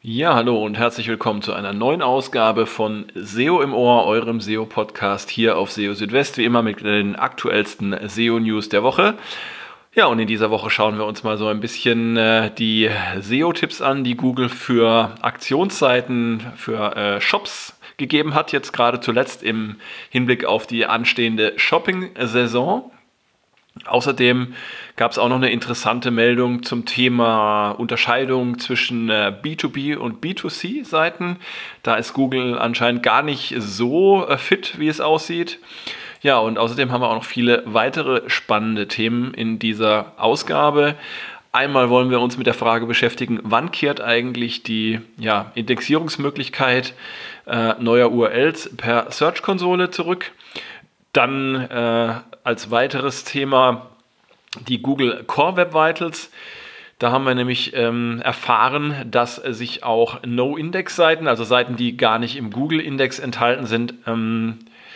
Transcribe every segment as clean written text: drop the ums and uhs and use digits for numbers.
Ja, hallo und herzlich willkommen zu einer neuen Ausgabe von SEO im Ohr, eurem SEO-Podcast hier auf SEO Südwest, wie immer mit den aktuellsten SEO-News der Woche. Ja, und in dieser Woche schauen wir uns mal so ein bisschen die SEO-Tipps an, die Google für Aktionsseiten, für Shops gegeben hat, jetzt gerade zuletzt im Hinblick auf die anstehende Shopping-Saison. Außerdem gab es auch noch eine interessante Meldung zum Thema Unterscheidung zwischen B2B und B2C-Seiten. Da ist Google anscheinend gar nicht so fit, wie es aussieht. Ja, und außerdem haben wir auch noch viele weitere spannende Themen in dieser Ausgabe. Einmal wollen wir uns mit der Frage beschäftigen, wann kehrt eigentlich die Indexierungsmöglichkeit neuer URLs per Search Konsole zurück. Dann als weiteres Thema die Google Core Web Vitals. Da haben wir nämlich erfahren, dass sich auch No-Index-Seiten, also Seiten, die gar nicht im Google-Index enthalten sind,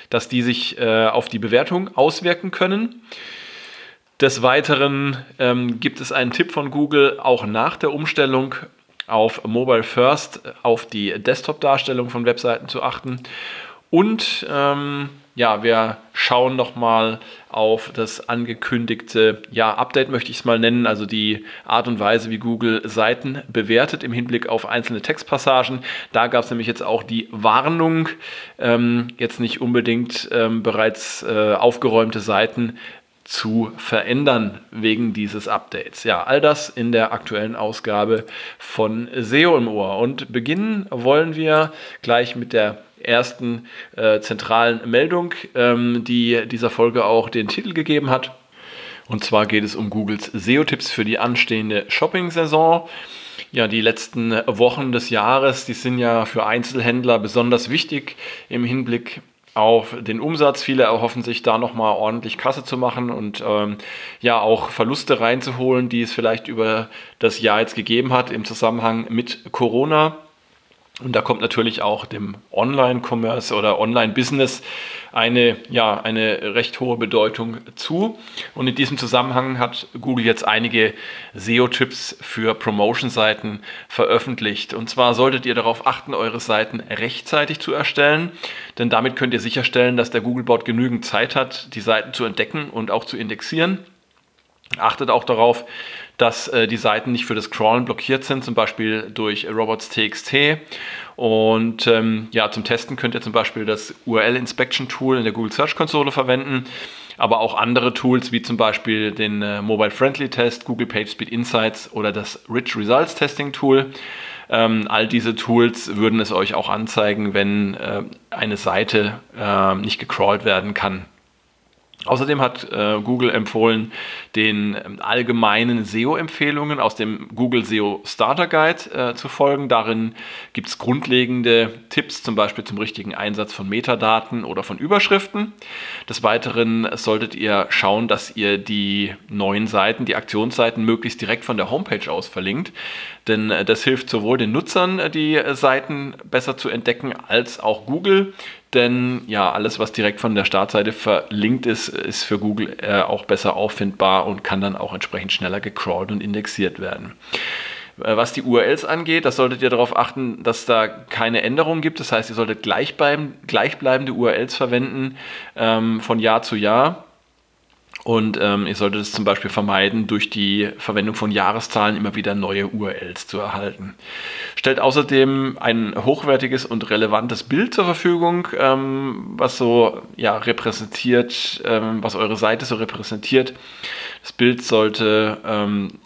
dass die sich auf die Bewertung auswirken können. Des Weiteren gibt es einen Tipp von Google, auch nach der Umstellung auf Mobile First, auf die Desktop-Darstellung von Webseiten zu achten. Und wir schauen nochmal auf das angekündigte Update, möchte ich es mal nennen, also die Art und Weise, wie Google Seiten bewertet im Hinblick auf einzelne Textpassagen. Da gab es nämlich jetzt auch die Warnung, jetzt nicht unbedingt bereits aufgeräumte Seiten zu verändern wegen dieses Updates. Ja, all das in der aktuellen Ausgabe von SEO im Ohr. Und beginnen wollen wir gleich mit der ersten zentralen Meldung, die dieser Folge auch den Titel gegeben hat. Und zwar geht es um Googles SEO-Tipps für die anstehende Shopping-Saison. Ja, die letzten Wochen des Jahres, die sind ja für Einzelhändler besonders wichtig im Hinblick auf den Umsatz. Viele erhoffen sich da nochmal ordentlich Kasse zu machen und auch Verluste reinzuholen, die es vielleicht über das Jahr jetzt gegeben hat im Zusammenhang mit Corona. Und da kommt natürlich auch dem Online-Commerce oder Online-Business eine recht hohe Bedeutung zu. Und in diesem Zusammenhang hat Google jetzt einige SEO-Tipps für Promotion-Seiten veröffentlicht. Und zwar solltet ihr darauf achten, eure Seiten rechtzeitig zu erstellen, denn damit könnt ihr sicherstellen, dass der Google Bot genügend Zeit hat, die Seiten zu entdecken und auch zu indexieren. Achtet auch darauf, dass die Seiten nicht für das Crawlen blockiert sind, zum Beispiel durch Robots.txt. Und zum Testen könnt ihr zum Beispiel das URL-Inspection-Tool in der Google Search Konsole verwenden, aber auch andere Tools wie zum Beispiel den Mobile-Friendly-Test, Google PageSpeed Insights oder das Rich Results-Testing-Tool. All diese Tools würden es euch auch anzeigen, wenn eine Seite nicht gecrawlt werden kann. Außerdem hat Google empfohlen, den allgemeinen SEO-Empfehlungen aus dem Google SEO Starter Guide zu folgen. Darin gibt es grundlegende Tipps, zum Beispiel zum richtigen Einsatz von Metadaten oder von Überschriften. Des Weiteren solltet ihr schauen, dass ihr die neuen Seiten, die Aktionsseiten, möglichst direkt von der Homepage aus verlinkt. Denn das hilft sowohl den Nutzern, die Seiten besser zu entdecken, als auch Google. Denn alles, was direkt von der Startseite verlinkt ist, ist für Google auch besser auffindbar und kann dann auch entsprechend schneller gecrawlt und indexiert werden. Was die URLs angeht, das solltet ihr darauf achten, dass da keine Änderungen gibt. Das heißt, ihr solltet gleichbleibende URLs verwenden von Jahr zu Jahr. Und ihr solltet es zum Beispiel vermeiden, durch die Verwendung von Jahreszahlen immer wieder neue URLs zu erhalten. Stellt außerdem ein hochwertiges und relevantes Bild zur Verfügung, was so repräsentiert, was eure Seite so repräsentiert. Das Bild sollte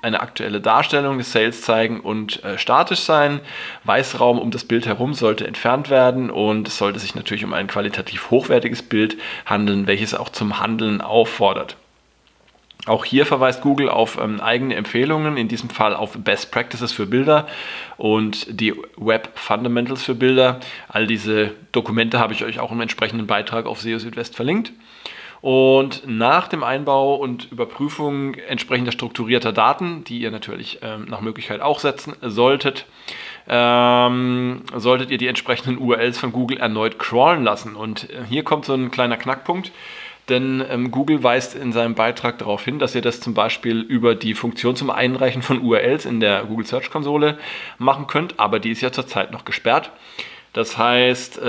eine aktuelle Darstellung des Sales zeigen und statisch sein. Weißraum um das Bild herum sollte entfernt werden und es sollte sich natürlich um ein qualitativ hochwertiges Bild handeln, welches auch zum Handeln auffordert. Auch hier verweist Google auf eigene Empfehlungen, in diesem Fall auf Best Practices für Bilder und die Web Fundamentals für Bilder. All diese Dokumente habe ich euch auch im entsprechenden Beitrag auf SEO Südwest verlinkt. Und nach dem Einbau und Überprüfung entsprechender strukturierter Daten, die ihr natürlich nach Möglichkeit auch setzen solltet, solltet ihr die entsprechenden URLs von Google erneut crawlen lassen. Und hier kommt so ein kleiner Knackpunkt. Denn Google weist in seinem Beitrag darauf hin, dass ihr das zum Beispiel über die Funktion zum Einreichen von URLs in der Google Search Konsole machen könnt, aber die ist ja zurzeit noch gesperrt. Das heißt,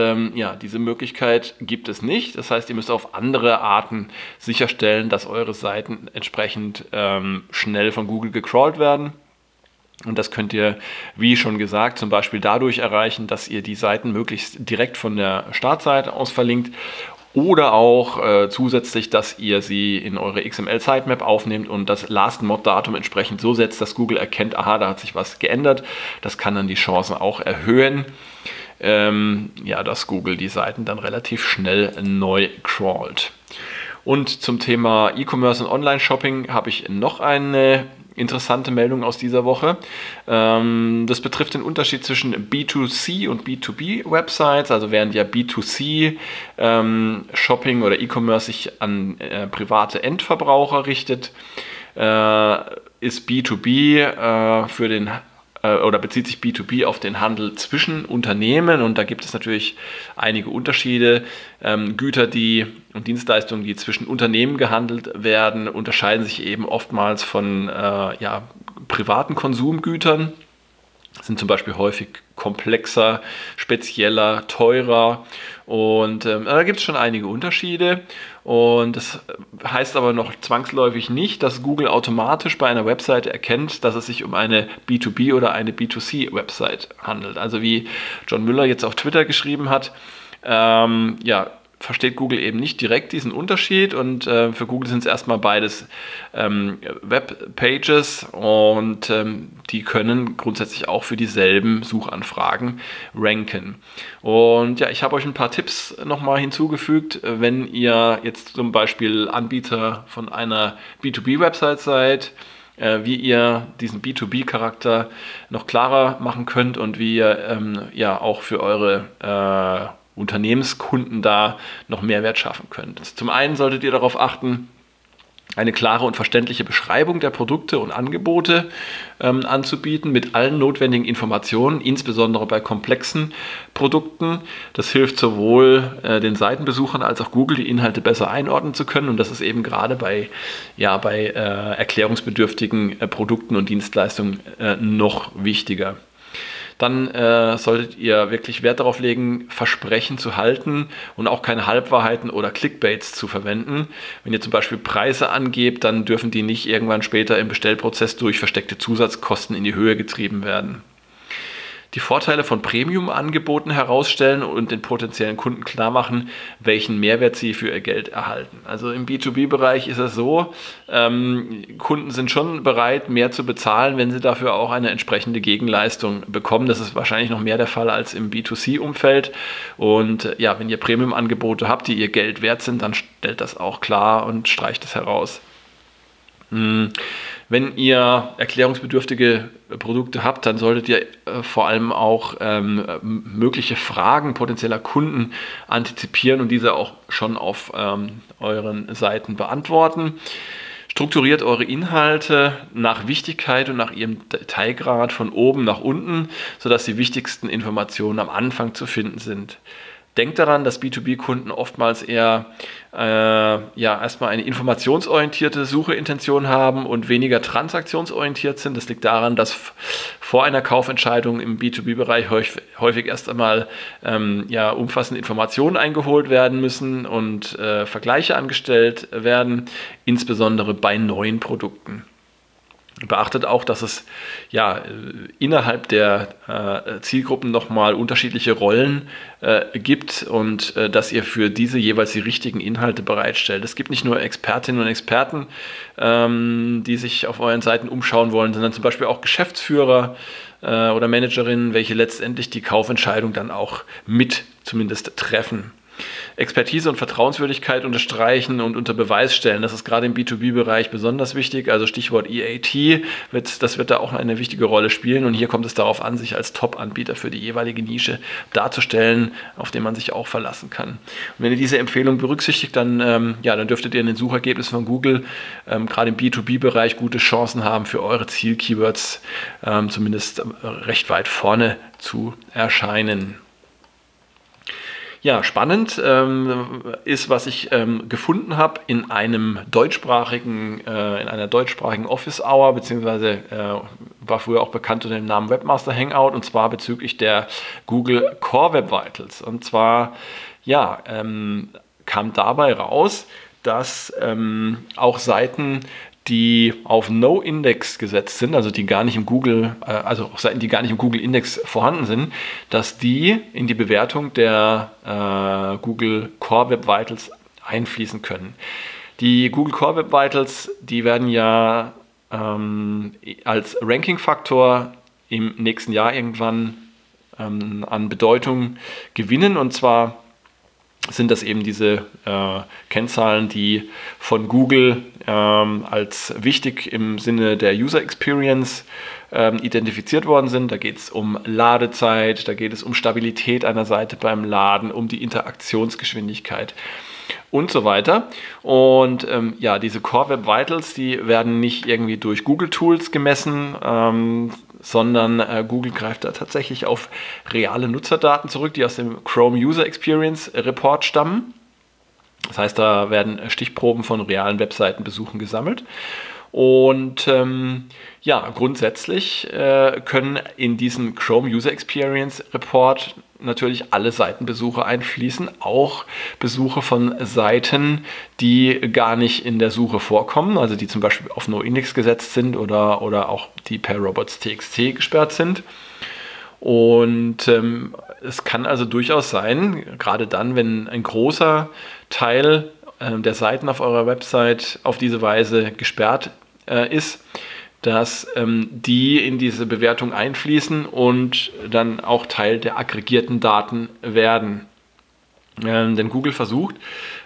diese Möglichkeit gibt es nicht. Das heißt, ihr müsst auf andere Arten sicherstellen, dass eure Seiten entsprechend schnell von Google gecrawlt werden. Und das könnt ihr, wie schon gesagt, zum Beispiel dadurch erreichen, dass ihr die Seiten möglichst direkt von der Startseite aus verlinkt oder auch zusätzlich, dass ihr sie in eure XML-Sitemap aufnehmt und das Last-Mod-Datum entsprechend so setzt, dass Google erkennt, aha, da hat sich was geändert. Das kann dann die Chancen auch erhöhen, dass Google die Seiten dann relativ schnell neu crawlt. Und zum Thema E-Commerce und Online-Shopping habe ich noch eine interessante Meldung aus dieser Woche. Das betrifft den Unterschied zwischen B2C und B2B-Websites. Also während ja B2C-Shopping oder E-Commerce sich an private Endverbraucher richtet, ist B2B bezieht sich B2B auf den Handel zwischen Unternehmen, und da gibt es natürlich einige Unterschiede. Güter und Dienstleistungen, die zwischen Unternehmen gehandelt werden, unterscheiden sich eben oftmals von privaten Konsumgütern, sind zum Beispiel häufig komplexer, spezieller, teurer, und da gibt es schon einige Unterschiede. Und das heißt aber noch zwangsläufig nicht, dass Google automatisch bei einer Webseite erkennt, dass es sich um eine B2B oder eine B2C-Website handelt. Also wie John Mueller jetzt auf Twitter geschrieben hat, versteht Google eben nicht direkt diesen Unterschied, und für Google sind es erstmal beides Webpages, und die können grundsätzlich auch für dieselben Suchanfragen ranken. Und ja, ich habe euch ein paar Tipps nochmal hinzugefügt, wenn ihr jetzt zum Beispiel Anbieter von einer B2B-Website seid, wie ihr diesen B2B-Charakter noch klarer machen könnt und wie ihr auch für eure Unternehmenskunden da noch Mehrwert schaffen könnt. Zum einen solltet ihr darauf achten, eine klare und verständliche Beschreibung der Produkte und Angebote anzubieten mit allen notwendigen Informationen, insbesondere bei komplexen Produkten. Das hilft sowohl den Seitenbesuchern als auch Google, die Inhalte besser einordnen zu können, und das ist eben gerade bei erklärungsbedürftigen Produkten und Dienstleistungen noch wichtiger. Dann solltet ihr wirklich Wert darauf legen, Versprechen zu halten und auch keine Halbwahrheiten oder Clickbaits zu verwenden. Wenn ihr zum Beispiel Preise angebt, dann dürfen die nicht irgendwann später im Bestellprozess durch versteckte Zusatzkosten in die Höhe getrieben werden. Die Vorteile von Premium-Angeboten herausstellen und den potenziellen Kunden klar machen, welchen Mehrwert sie für ihr Geld erhalten. Also im B2B-Bereich ist es so, Kunden sind schon bereit, mehr zu bezahlen, wenn sie dafür auch eine entsprechende Gegenleistung bekommen. Das ist wahrscheinlich noch mehr der Fall als im B2C-Umfeld. Und wenn ihr Premium-Angebote habt, die ihr Geld wert sind, dann stellt das auch klar und streicht es heraus. Wenn ihr erklärungsbedürftige Produkte habt, dann solltet ihr vor allem auch mögliche Fragen potenzieller Kunden antizipieren und diese auch schon auf euren Seiten beantworten. Strukturiert eure Inhalte nach Wichtigkeit und nach ihrem Detailgrad von oben nach unten, sodass die wichtigsten Informationen am Anfang zu finden sind. Denkt daran, dass B2B-Kunden oftmals eher erstmal eine informationsorientierte Sucheintention haben und weniger transaktionsorientiert sind. Das liegt daran, dass vor einer Kaufentscheidung im B2B-Bereich häufig erst einmal umfassende Informationen eingeholt werden müssen und Vergleiche angestellt werden, insbesondere bei neuen Produkten. Beachtet auch, dass es innerhalb der Zielgruppen nochmal unterschiedliche Rollen gibt und dass ihr für diese jeweils die richtigen Inhalte bereitstellt. Es gibt nicht nur Expertinnen und Experten, die sich auf euren Seiten umschauen wollen, sondern zum Beispiel auch Geschäftsführer oder Managerinnen, welche letztendlich die Kaufentscheidung dann auch mit zumindest treffen. Expertise und Vertrauenswürdigkeit unterstreichen und unter Beweis stellen. Das ist gerade im B2B-Bereich besonders wichtig. Also Stichwort EAT, das wird da auch eine wichtige Rolle spielen. Und hier kommt es darauf an, sich als Top-Anbieter für die jeweilige Nische darzustellen, auf den man sich auch verlassen kann. Und wenn ihr diese Empfehlung berücksichtigt, dann dürftet ihr in den Suchergebnissen von Google gerade im B2B-Bereich gute Chancen haben, für eure Ziel-Keywords zumindest recht weit vorne zu erscheinen. Ja, spannend ist, was ich gefunden habe in einem deutschsprachigen, in einer deutschsprachigen Office Hour, beziehungsweise war früher auch bekannt unter dem Namen Webmaster Hangout, und zwar bezüglich der Google Core Web Vitals. Und zwar, ja, kam dabei raus, dass auch Seiten, die auf No-Index gesetzt sind, also die gar nicht im Google, also Seiten, die gar nicht im Google-Index vorhanden sind, dass die in die Bewertung der Google Core Web Vitals einfließen können. Die Google Core Web Vitals, die werden ja als Ranking-Faktor im nächsten Jahr irgendwann an Bedeutung gewinnen, und zwar sind das eben diese Kennzahlen, die von Google als wichtig im Sinne der User Experience identifiziert worden sind. Da geht es um Ladezeit, da geht es um Stabilität einer Seite beim Laden, um die Interaktionsgeschwindigkeit und so weiter. Und ja, diese Core Web Vitals, die werden nicht irgendwie durch Google Tools gemessen, sondern Google greift da tatsächlich auf reale Nutzerdaten zurück, die aus dem Chrome User Experience Report stammen. Das heißt, da werden Stichproben von realen Webseitenbesuchen gesammelt. Und ja, grundsätzlich können in diesen Chrome User Experience Report natürlich alle Seitenbesuche einfließen, auch Besuche von Seiten, die gar nicht in der Suche vorkommen, also die zum Beispiel auf No-Index gesetzt sind oder auch die per Robots.txt gesperrt sind. Und es kann also durchaus sein, gerade dann, wenn ein großer Teil der Seiten auf eurer Website auf diese Weise gesperrt ist, dass die in diese Bewertung einfließen und dann auch Teil der aggregierten Daten werden. Denn Google versucht,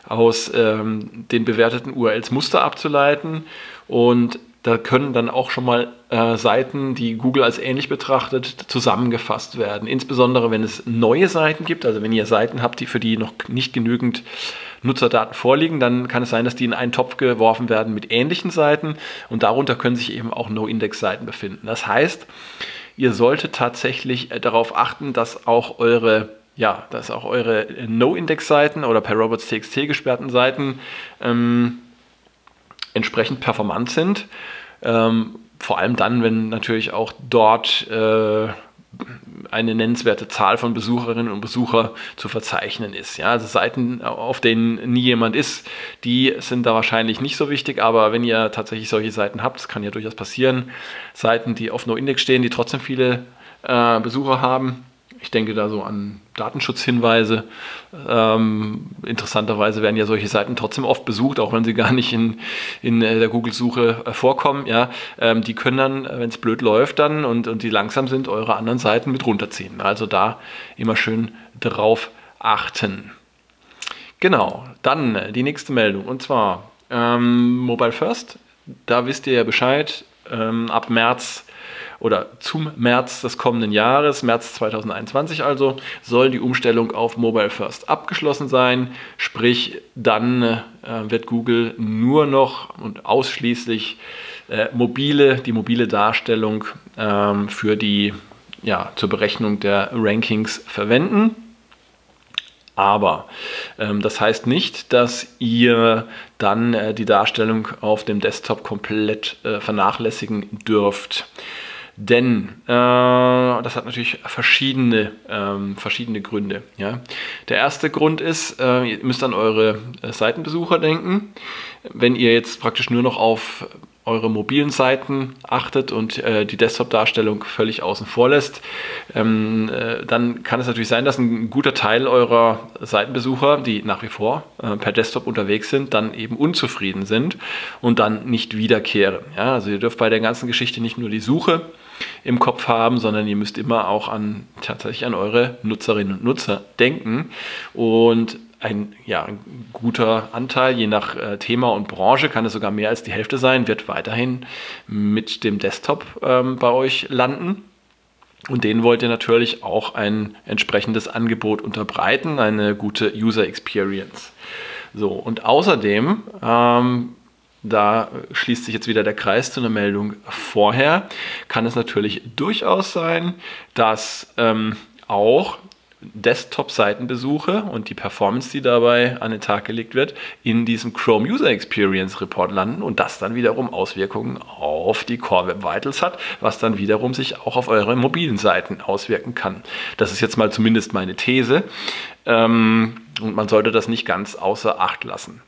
aus den bewerteten URLs Muster abzuleiten, und da können dann auch schon mal Seiten, die Google als ähnlich betrachtet, zusammengefasst werden. Insbesondere, wenn es neue Seiten gibt, also wenn ihr Seiten habt, die für die noch nicht genügend Nutzerdaten vorliegen, dann kann es sein, dass die in einen Topf geworfen werden mit ähnlichen Seiten, und darunter können sich eben auch No-Index-Seiten befinden. Das heißt, ihr solltet tatsächlich darauf achten, dass auch eure No-Index-Seiten oder per Robots.txt gesperrten Seiten entsprechend performant sind. Vor allem dann, wenn natürlich auch dort eine nennenswerte Zahl von Besucherinnen und Besuchern zu verzeichnen ist. Ja, also Seiten, auf denen nie jemand ist, die sind da wahrscheinlich nicht so wichtig, aber wenn ihr tatsächlich solche Seiten habt, das kann ja durchaus passieren, Seiten, die auf No-Index stehen, die trotzdem viele Besucher haben. Ich denke da so an Datenschutzhinweise. Interessanterweise werden ja solche Seiten trotzdem oft besucht, auch wenn sie gar nicht in der Google-Suche vorkommen. Ja? Die können dann, wenn es blöd läuft dann und die langsam sind, eure anderen Seiten mit runterziehen. Also da immer schön drauf achten. Genau, dann die nächste Meldung, und zwar Mobile First. Da wisst ihr ja Bescheid, ab März oder zum März des kommenden Jahres, März 2021 also, soll die Umstellung auf Mobile First abgeschlossen sein. Sprich, dann wird Google nur noch und ausschließlich die mobile Darstellung zur Berechnung der Rankings verwenden. Aber das heißt nicht, dass ihr dann die Darstellung auf dem Desktop komplett vernachlässigen dürft. Denn das hat natürlich verschiedene Gründe. Ja? Der erste Grund ist, ihr müsst an eure Seitenbesucher denken. Wenn ihr jetzt praktisch nur noch auf eure mobilen Seiten achtet und die Desktop-Darstellung völlig außen vor lässt, dann kann es natürlich sein, dass ein guter Teil eurer Seitenbesucher, die nach wie vor per Desktop unterwegs sind, dann eben unzufrieden sind und dann nicht wiederkehren. Ja, also ihr dürft bei der ganzen Geschichte nicht nur die Suche im Kopf haben, sondern ihr müsst immer auch tatsächlich an eure Nutzerinnen und Nutzer denken. Und ein guter Anteil, je nach Thema und Branche, kann es sogar mehr als die Hälfte sein, wird weiterhin mit dem Desktop bei euch landen. Und denen wollt ihr natürlich auch ein entsprechendes Angebot unterbreiten, eine gute User Experience. So, und außerdem, da schließt sich jetzt wieder der Kreis zu einer Meldung vorher, kann es natürlich durchaus sein, dass auch Desktop-Seitenbesuche und die Performance, die dabei an den Tag gelegt wird, in diesem Chrome User Experience Report landen und das dann wiederum Auswirkungen auf die Core Web Vitals hat, was dann wiederum sich auch auf eure mobilen Seiten auswirken kann. Das ist jetzt mal zumindest meine These und man sollte das nicht ganz außer Acht lassen.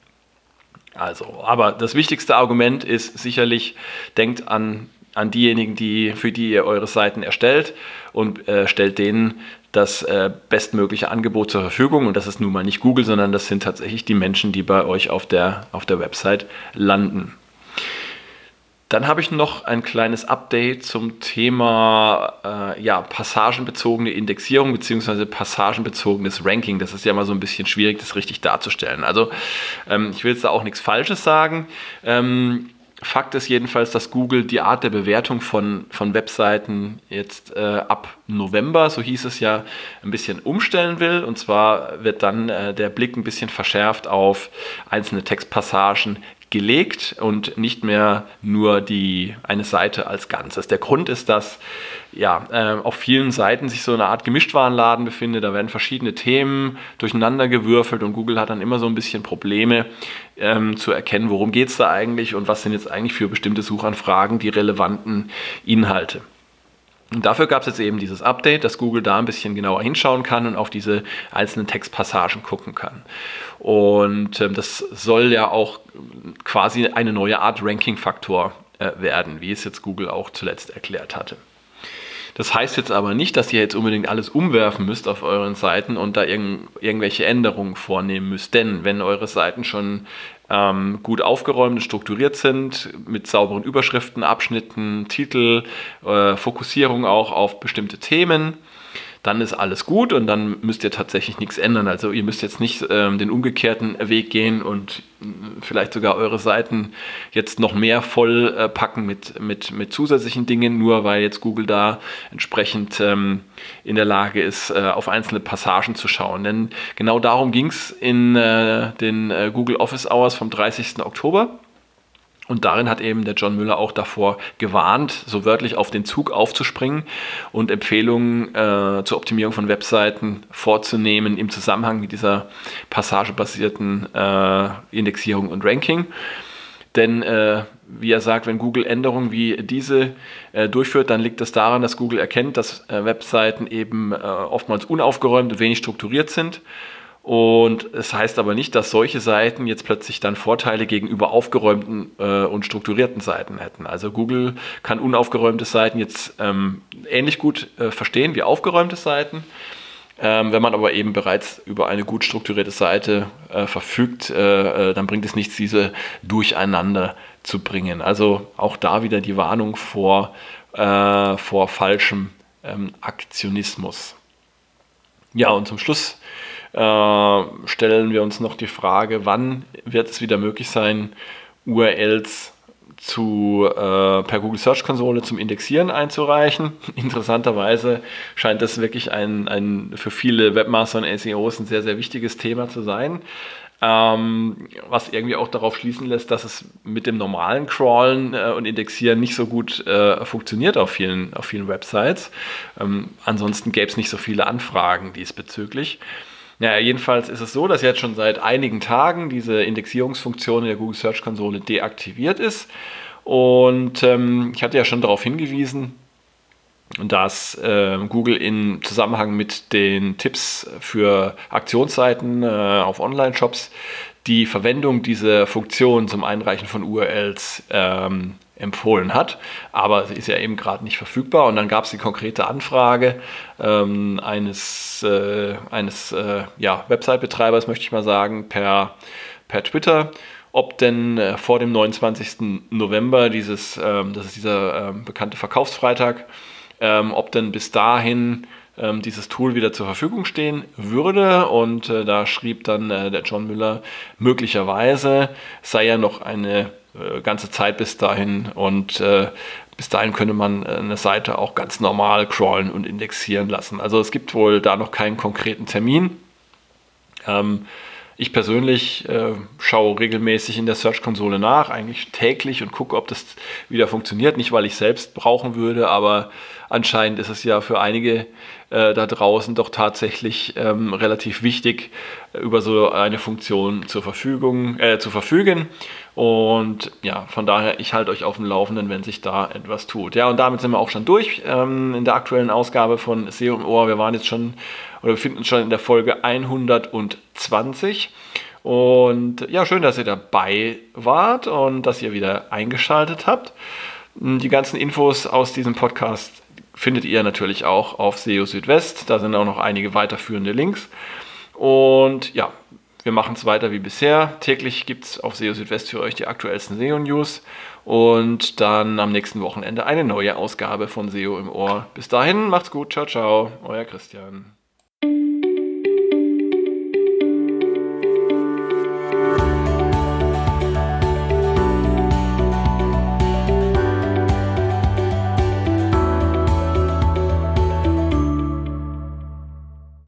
Also, aber das wichtigste Argument ist sicherlich, denkt an diejenigen, für die ihr eure Seiten erstellt und stellt denen das bestmögliche Angebot zur Verfügung. Und das ist nun mal nicht Google, sondern das sind tatsächlich die Menschen, die bei euch auf der Website landen. Dann habe ich noch ein kleines Update zum Thema passagenbezogene Indexierung bzw. passagenbezogenes Ranking. Das ist ja mal so ein bisschen schwierig, das richtig darzustellen. Also ich will jetzt da auch nichts Falsches sagen. Fakt ist jedenfalls, dass Google die Art der Bewertung von Webseiten jetzt ab November, so hieß es ja, ein bisschen umstellen will. Und zwar wird dann der Blick ein bisschen verschärft auf einzelne Textpassagen gelegt und nicht mehr nur eine Seite als Ganzes. Der Grund ist, dass auf vielen Seiten sich so eine Art Gemischtwarenladen befindet. Da werden verschiedene Themen durcheinander gewürfelt und Google hat dann immer so ein bisschen Probleme zu erkennen, worum geht es da eigentlich und was sind jetzt eigentlich für bestimmte Suchanfragen die relevanten Inhalte. Und dafür gab es jetzt eben dieses Update, dass Google da ein bisschen genauer hinschauen kann und auf diese einzelnen Textpassagen gucken kann. Und das soll ja auch quasi eine neue Art Ranking-Faktor werden, wie es jetzt Google auch zuletzt erklärt hatte. Das heißt jetzt aber nicht, dass ihr jetzt unbedingt alles umwerfen müsst auf euren Seiten und da irgendwelche Änderungen vornehmen müsst. Denn wenn eure Seiten schon gut aufgeräumt und strukturiert sind, mit sauberen Überschriften, Abschnitten, Titel, Fokussierung auch auf bestimmte Themen, dann ist alles gut und dann müsst ihr tatsächlich nichts ändern. Also ihr müsst jetzt nicht den umgekehrten Weg gehen und vielleicht sogar eure Seiten jetzt noch mehr voll packen mit zusätzlichen Dingen, nur weil jetzt Google da entsprechend in der Lage ist, auf einzelne Passagen zu schauen. Denn genau darum ging es in den Google Office Hours vom 30. Oktober. Und darin hat eben der John Mueller auch davor gewarnt, so wörtlich auf den Zug aufzuspringen und Empfehlungen zur Optimierung von Webseiten vorzunehmen im Zusammenhang mit dieser passagebasierten Indexierung und Ranking. Denn, wie er sagt, wenn Google Änderungen wie diese durchführt, dann liegt das daran, dass Google erkennt, dass Webseiten eben oftmals unaufgeräumt und wenig strukturiert sind. Und es heißt aber nicht, dass solche Seiten jetzt plötzlich dann Vorteile gegenüber aufgeräumten und strukturierten Seiten hätten. Also Google kann unaufgeräumte Seiten jetzt ähnlich gut verstehen wie aufgeräumte Seiten. Wenn man aber eben bereits über eine gut strukturierte Seite verfügt, dann bringt es nichts, diese durcheinander zu bringen. Also auch da wieder die Warnung vor falschem Aktionismus. Ja, und zum Schluss stellen wir uns noch die Frage, wann wird es wieder möglich sein, URLs per Google Search Konsole zum Indexieren einzureichen. Interessanterweise scheint das wirklich ein für viele Webmaster und SEOs ein sehr, sehr wichtiges Thema zu sein, was irgendwie auch darauf schließen lässt, dass es mit dem normalen Crawlen und Indexieren nicht so gut funktioniert auf vielen Websites. Ansonsten gäbe es nicht so viele Anfragen diesbezüglich. Ja, jedenfalls ist es so, dass jetzt schon seit einigen Tagen diese Indexierungsfunktion in der Google Search Konsole deaktiviert ist. Und ich hatte ja schon darauf hingewiesen, dass Google im Zusammenhang mit den Tipps für Aktionsseiten auf Online-Shops die Verwendung dieser Funktion zum Einreichen von URLs empfohlen hat, aber sie ist ja eben gerade nicht verfügbar und dann gab es die konkrete Anfrage eines Website-Betreibers, möchte ich mal sagen, per Twitter, ob denn vor dem 29. November, das ist dieser bekannte Verkaufsfreitag, ob denn bis dahin dieses Tool wieder zur Verfügung stehen würde und da schrieb dann der John Mueller, möglicherweise sei ja noch eine ganze Zeit bis dahin und bis dahin könnte man eine Seite auch ganz normal crawlen und indexieren lassen. Also es gibt wohl da noch keinen konkreten Termin. Ich persönlich schaue regelmäßig in der Search-Konsole nach, eigentlich täglich und gucke, ob das wieder funktioniert. Nicht, weil ich selbst brauchen würde, aber anscheinend ist es ja für einige da draußen doch tatsächlich relativ wichtig, über so eine Funktion zu verfügen. Und ja, von daher, ich halte euch auf dem Laufenden, wenn sich da etwas tut. Ja, und damit sind wir auch schon durch in der aktuellen Ausgabe von SEO im Ohr. Wir waren jetzt schon, oder befinden uns schon in der Folge 120. Und ja, schön, dass ihr dabei wart und dass ihr wieder eingeschaltet habt. Die ganzen Infos aus diesem Podcast findet ihr natürlich auch auf SEO Südwest. Da sind auch noch einige weiterführende Links. Und ja, wir machen es weiter wie bisher. Täglich gibt es auf SEO Südwest für euch die aktuellsten SEO-News und dann am nächsten Wochenende eine neue Ausgabe von SEO im Ohr. Bis dahin, macht's gut, ciao, ciao, euer Christian.